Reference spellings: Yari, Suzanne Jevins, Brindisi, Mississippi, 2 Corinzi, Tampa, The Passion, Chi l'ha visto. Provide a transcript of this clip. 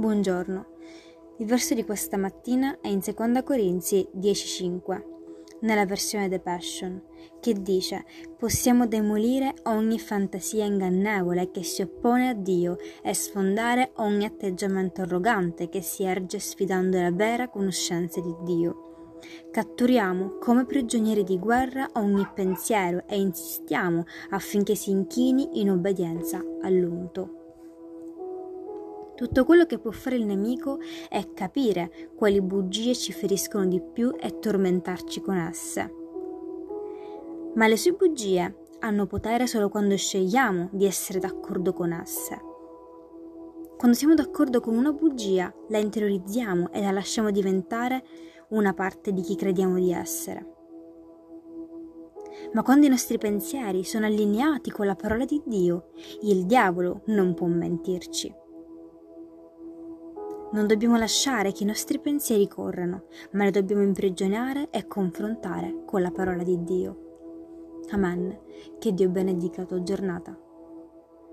Buongiorno. Il verso di questa mattina è in 2 Corinzi 10:5, nella versione The Passion, che dice: possiamo demolire ogni fantasia ingannevole che si oppone a Dio e sfondare ogni atteggiamento arrogante che si erge sfidando la vera conoscenza di Dio. Catturiamo come prigionieri di guerra ogni pensiero e insistiamo affinché si inchini in obbedienza all'unto. Tutto quello che può fare il nemico è capire quali bugie ci feriscono di più e tormentarci con esse. Ma le sue bugie hanno potere solo quando scegliamo di essere d'accordo con esse. Quando siamo d'accordo con una bugia, la interiorizziamo e la lasciamo diventare una parte di chi crediamo di essere. Ma quando i nostri pensieri sono allineati con la parola di Dio, il diavolo non può mentirci. Non dobbiamo lasciare che i nostri pensieri corrano, ma li dobbiamo imprigionare e confrontare con la parola di Dio. Amen. Che Dio benedica la tua giornata.